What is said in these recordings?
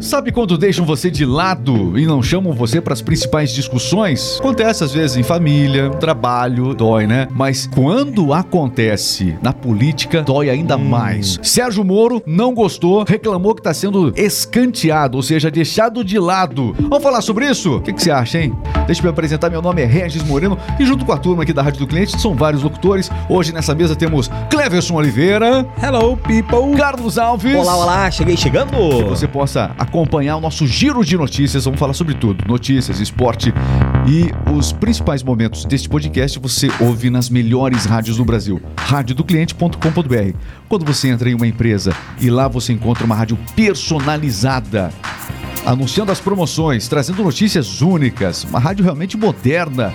Sabe quando deixam você de lado e não chamam você para as principais discussões? Acontece às vezes em família, trabalho, dói, né? Mas quando acontece na política, dói ainda mais. Sérgio Moro não gostou, reclamou que está sendo escanteado, ou seja, deixado de lado. Vamos falar sobre isso? O que você acha, hein? Deixa eu me apresentar, meu nome é Regis Moreno e junto com a turma aqui da Rádio do Cliente são vários locutores. Hoje nessa mesa temos Cleverson Oliveira. Hello, people. Carlos Alves. Olá, olá, chegando. Que você possa acompanhar o nosso giro de notícias. Vamos falar sobre tudo, notícias, esporte e os principais momentos deste podcast você ouve nas melhores rádios do Brasil, radiodocliente.com.br. Quando você entra em uma empresa e lá você encontra uma rádio personalizada, anunciando as promoções, trazendo notícias únicas, uma rádio realmente moderna.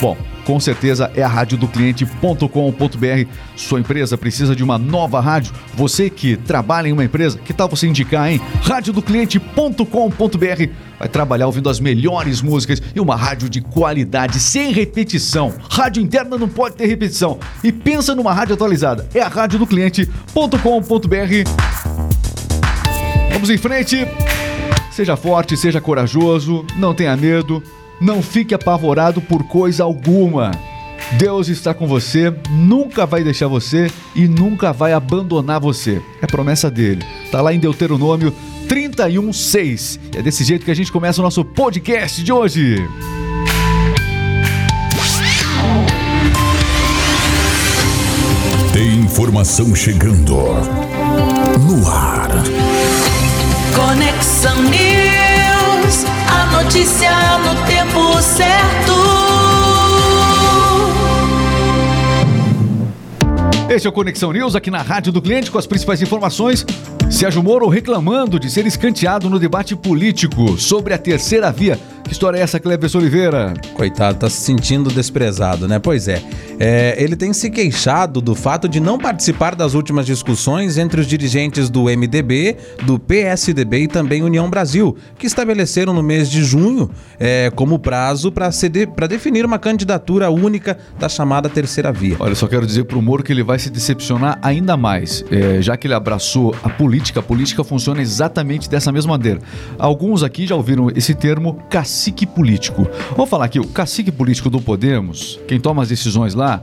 Bom, com certeza é a radiodocliente.com.br. Sua empresa precisa de uma nova rádio? Você que trabalha em uma empresa, que tal você indicar, hein? Radiodocliente.com.br. Vai trabalhar ouvindo as melhores músicas e uma rádio de qualidade, sem repetição. Rádio interna não pode ter repetição. E pensa numa rádio atualizada. É a radiodocliente.com.br. Vamos em frente. Seja forte, seja corajoso, não tenha medo. Não fique apavorado por coisa alguma. Deus está com você, nunca vai deixar você e nunca vai abandonar você. É promessa dele. Está lá em Deuteronômio 31:6. É desse jeito que a gente começa o nosso podcast de hoje. Tem informação chegando no ar. Conexão News, a notícia no tempo certo. Este é o Conexão News, aqui na Rádio do Cliente, com as principais informações. Sérgio Moro reclamando de ser escanteado no debate político sobre a terceira via. Que história é essa, Cleverson Oliveira? Coitado, tá se sentindo desprezado, né? Pois é. Ele tem se queixado do fato de não participar das últimas discussões entre os dirigentes do MDB, do PSDB e também União Brasil, que estabeleceram no mês de junho como prazo para definir uma candidatura única da chamada terceira via. Olha, só quero dizer pro Moro que ele vai se decepcionar ainda mais, já que ele abraçou a política. A política funciona exatamente dessa mesma maneira. Alguns aqui já ouviram esse termo, cacique político. Vamos falar aqui, o cacique político do Podemos, quem toma as decisões lá,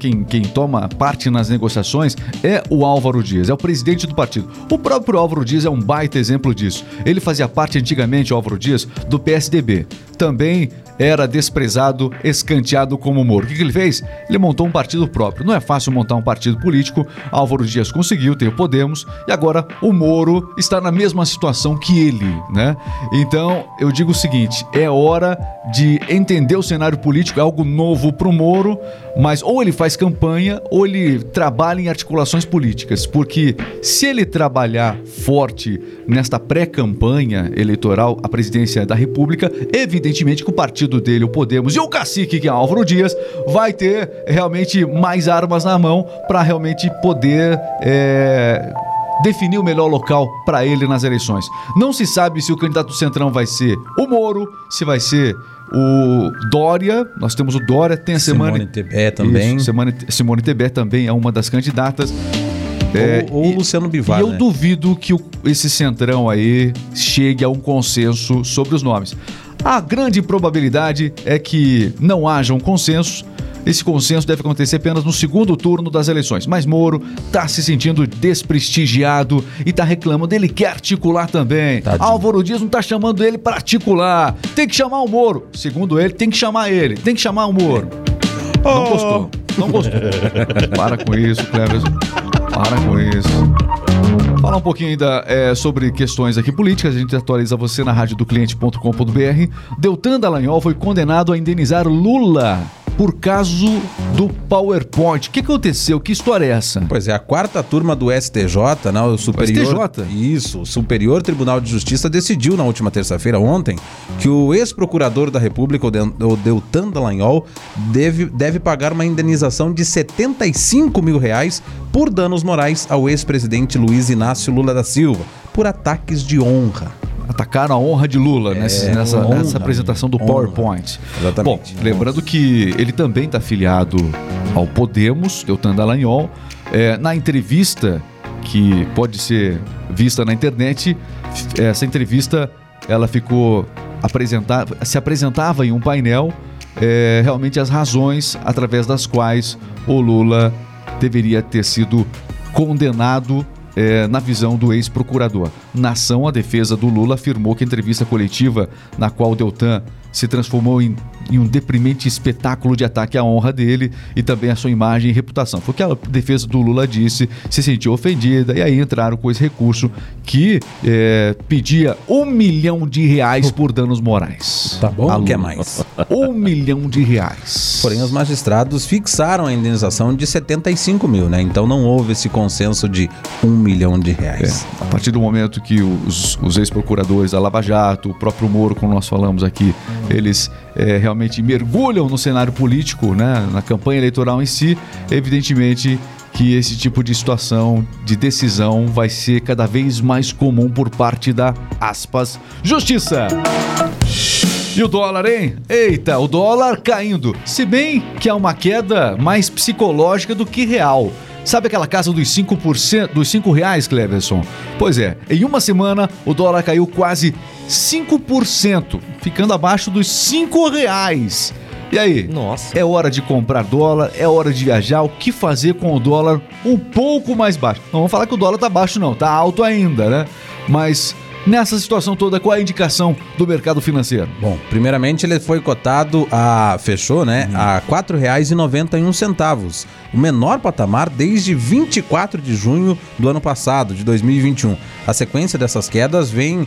quem toma parte nas negociações é o Álvaro Dias, é o presidente do partido. O próprio Álvaro Dias é um baita exemplo disso. Ele fazia parte antigamente, o Álvaro Dias, do PSDB. Também era desprezado, escanteado como Moro. O que ele fez? Ele montou um partido próprio. Não é fácil montar um partido político. Álvaro Dias conseguiu, tem o Podemos. E agora o Moro está na mesma situação que ele, né? Então, eu digo o seguinte, é hora de entender o cenário político. É algo novo para o Moro, mas ou ele faz campanha ou ele trabalha em articulações políticas. Porque se ele trabalhar forte nesta pré-campanha eleitoral à presidência da República, evidentemente que o partido dele, o Podemos, e o cacique, que é Álvaro Dias, vai ter realmente mais armas na mão para realmente poder definir o melhor local para ele nas eleições. Não se sabe se o candidato do Centrão vai ser o Moro, se vai ser o Dória. Nós temos o Dória, tem a Simone Tebet também. Isso, Simone Tebet também é uma das candidatas. Ou Luciano Bivar. E eu duvido que esse Centrão aí chegue a um consenso sobre os nomes. A grande probabilidade é que não haja um consenso. Esse consenso deve acontecer apenas no segundo turno das eleições. Mas Moro está se sentindo desprestigiado e está reclamando. Ele quer articular também. Tadinho. Álvaro Dias não está chamando ele para articular. Tem que chamar o Moro. Segundo ele, tem que chamar ele. Tem que chamar o Moro. Oh. Não gostou. Para com isso, Cleverson. Para com isso. Falar um pouquinho ainda sobre questões aqui políticas, a gente atualiza você na radiodocliente.com.br. Deltan Dallagnol foi condenado a indenizar Lula por caso do PowerPoint. O que aconteceu? Que história é essa? Pois é, a quarta turma do STJ, né, o Superior Tribunal de Justiça decidiu na última terça-feira, ontem, que o ex-procurador da República, o Deltan Dallagnol, deve pagar uma indenização de R$75 mil por danos morais ao ex-presidente Luiz Inácio Lula da Silva, por ataques de honra. Atacaram a honra de Lula nessa apresentação do PowerPoint. Exatamente. Bom, lembrando que ele também está afiliado ao Podemos, Deltan Dallagnol. Na entrevista, que pode ser vista na internet, essa entrevista ela ficou se apresentava em um painel realmente as razões através das quais o Lula deveria ter sido condenado na visão do ex-procurador. Na ação, a defesa do Lula afirmou que a entrevista coletiva na qual Deltan se transformou em um deprimente espetáculo de ataque à honra dele e também à sua imagem e reputação. Foi o que a defesa do Lula disse, se sentiu ofendida e aí entraram com esse recurso que pedia R$1 milhão por danos morais. Tá bom? O que é mais? R$1 milhão. Porém, os magistrados fixaram a indenização de 75 mil, né? Então não houve esse consenso de R$1 milhão. A partir do momento que os ex-procuradores da Lava Jato, o próprio Moro, como nós falamos aqui, eles realmente mergulham no cenário político, né, na campanha eleitoral em si, evidentemente que esse tipo de situação, de decisão, vai ser cada vez mais comum por parte da, aspas, justiça. E o dólar, hein? Eita, o dólar caindo, se bem que há uma queda mais psicológica do que real. Sabe aquela casa dos 5%, dos R$5, Cleverson? Pois é, em uma semana o dólar caiu quase 5%, ficando abaixo dos R$5. E aí? Nossa. É hora de comprar dólar, é hora de viajar, o que fazer com o dólar um pouco mais baixo? Não vamos falar que o dólar tá baixo não, tá alto ainda, né? Mas nessa situação toda, qual é a indicação do mercado financeiro? Bom, primeiramente ele foi cotado fechou, né, a R$ 4,91, o menor patamar desde 24 de junho do ano passado, de 2021. A sequência dessas quedas vem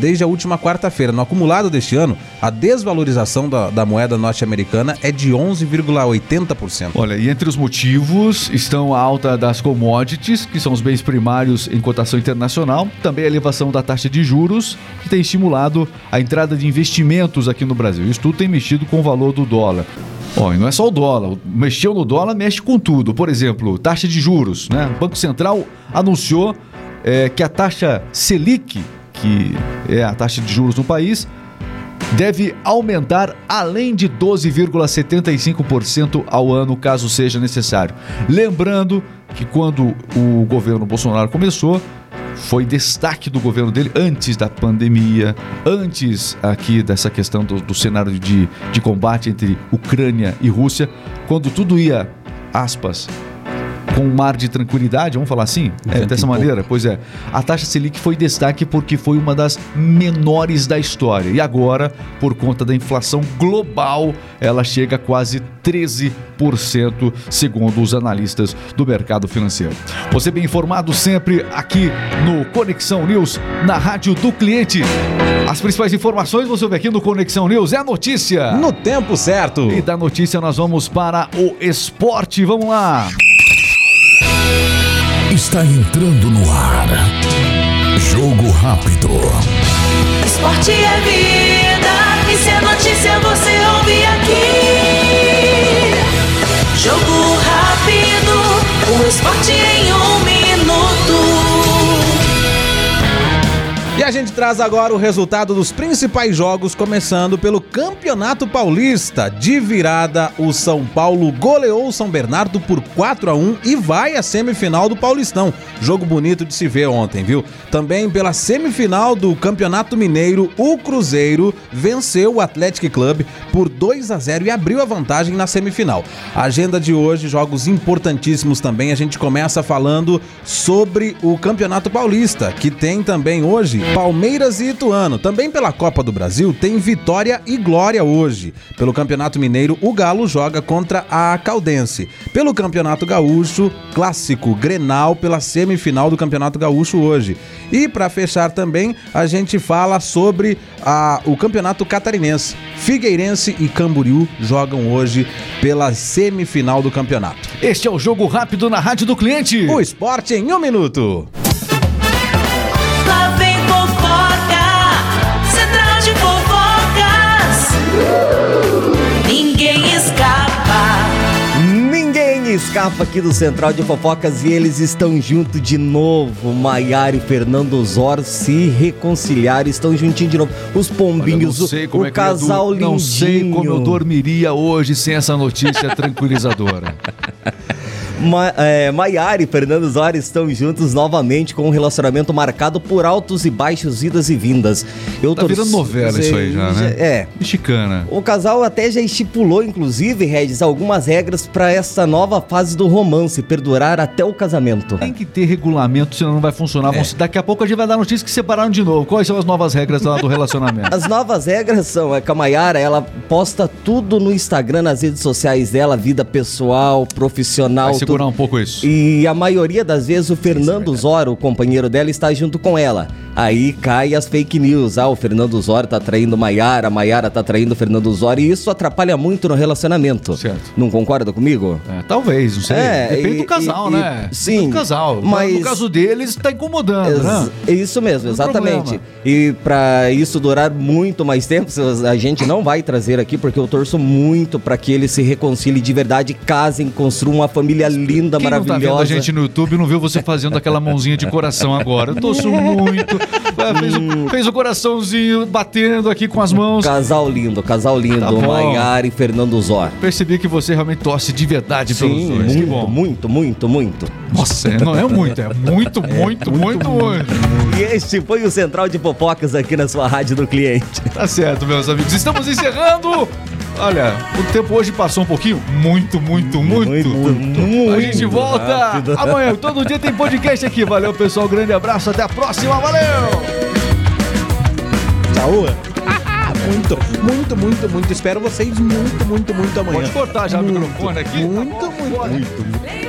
desde a última quarta-feira. No acumulado deste ano, a desvalorização da moeda norte-americana é de 11,80%. Olha, e entre os motivos estão a alta das commodities, que são os bens primários em cotação internacional, também a elevação da taxa de juros, que tem estimulado a entrada de investimentos aqui no Brasil. Isso tudo tem mexido com o valor do dólar. Ó, e não é só o dólar. Mexeu no dólar, mexe com tudo. Por exemplo, taxa de juros, né? O Banco Central anunciou que a taxa Selic, que é a taxa de juros no país, deve aumentar além de 12,75% ao ano, caso seja necessário. Lembrando que quando o governo Bolsonaro começou, foi destaque do governo dele antes da pandemia, antes aqui dessa questão do cenário de combate entre Ucrânia e Rússia, quando tudo ia, aspas, com um mar de tranquilidade, vamos falar assim? Dessa maneira, pois é. A taxa Selic foi destaque porque foi uma das menores da história. E agora, por conta da inflação global, ela chega a quase 13%, segundo os analistas do mercado financeiro. Você bem informado sempre aqui no Conexão News, na Rádio do Cliente. As principais informações você vê aqui no Conexão News. É a notícia no tempo certo. E da notícia nós vamos para o esporte. Vamos lá. Está entrando no ar. Jogo rápido. Esporte é vida. E se é notícia você ouve aqui. Jogo rápido. O esporte em 1 minuto. E a gente traz agora o resultado dos principais jogos, começando pelo Campeonato Paulista. De virada, o São Paulo goleou o São Bernardo por 4-1 e vai à semifinal do Paulistão. Jogo bonito de se ver ontem, viu? Também pela semifinal do Campeonato Mineiro, o Cruzeiro venceu o Atlético Clube por 2-0 e abriu a vantagem na semifinal. A agenda de hoje, jogos importantíssimos também. A gente começa falando sobre o Campeonato Paulista, que tem também hoje Palmeiras e Ituano. Também pela Copa do Brasil tem Vitória e Glória hoje. Pelo Campeonato Mineiro, o Galo joga contra a Caldense. Pelo Campeonato Gaúcho, clássico Grenal pela semifinal do Campeonato Gaúcho hoje. E para fechar também, a gente fala sobre o Campeonato Catarinense. Figueirense e Camboriú jogam hoje pela semifinal do campeonato. Este é o Jogo Rápido na Rádio do Cliente. O esporte em 1 minuto. Lá vem fofoca, central de fofocas. Escapa aqui do Central de Fofocas e eles estão junto de novo. Maiara e Fernando Zor se reconciliaram, estão juntinhos de novo. Os pombinhos, o casal lindinho. Não sei como eu dormiria hoje sem essa notícia tranquilizadora. Maiara e Fernando Zor estão juntos novamente, com um relacionamento marcado por altos e baixos, idas e vindas. Virando novela isso aí já, né? É. Mexicana. O casal até já estipulou, inclusive, Regis, algumas regras para essa nova fase do romance perdurar até o casamento. Tem que ter regulamento, senão não vai funcionar. É. Daqui a pouco a gente vai dar notícia que separaram de novo. Quais são as novas regras lá do relacionamento? As novas regras são que a Maiara, ela posta tudo no Instagram, nas redes sociais dela, vida pessoal, profissional. Vai segurar um pouco isso. E a maioria das vezes o Fernando Zor, o companheiro dela, está junto com ela. Aí cai as fake news. Ah, o Fernando Zor tá traindo Maiara, a Maiara tá traindo o Fernando Zor, e isso atrapalha muito no relacionamento. Certo. Não concorda comigo? É, talvez, não sei. Depende do casal, né? Sim. Depende do casal. Mas no caso deles, tá incomodando, né? É isso mesmo, exatamente. E pra isso durar muito mais tempo, a gente não vai trazer aqui, porque eu torço muito pra que eles se reconciliem de verdade, casem, construam uma família linda, quem maravilhosa. Quem não tá vendo a gente no YouTube não viu você fazendo aquela mãozinha de coração agora. Eu torço muito. Fez o coraçãozinho batendo aqui com as mãos. Casal lindo, tá, Maiara e Fernando Zor. Percebi que você realmente torce de verdade pelos dois. Muito, que bom. Muito. Nossa, não é muito, é muito. E este foi o Central de Fofocas aqui na sua Rádio do Cliente. Tá certo, meus amigos. Estamos encerrando. Olha, o tempo hoje passou um pouquinho. Muito. A gente volta rápido. Amanhã. Todo dia tem podcast aqui. Valeu, pessoal. Grande abraço. Até a próxima. Valeu! Tchau. Muito. Espero vocês muito amanhã. Pode cortar já o microfone aqui. Muito.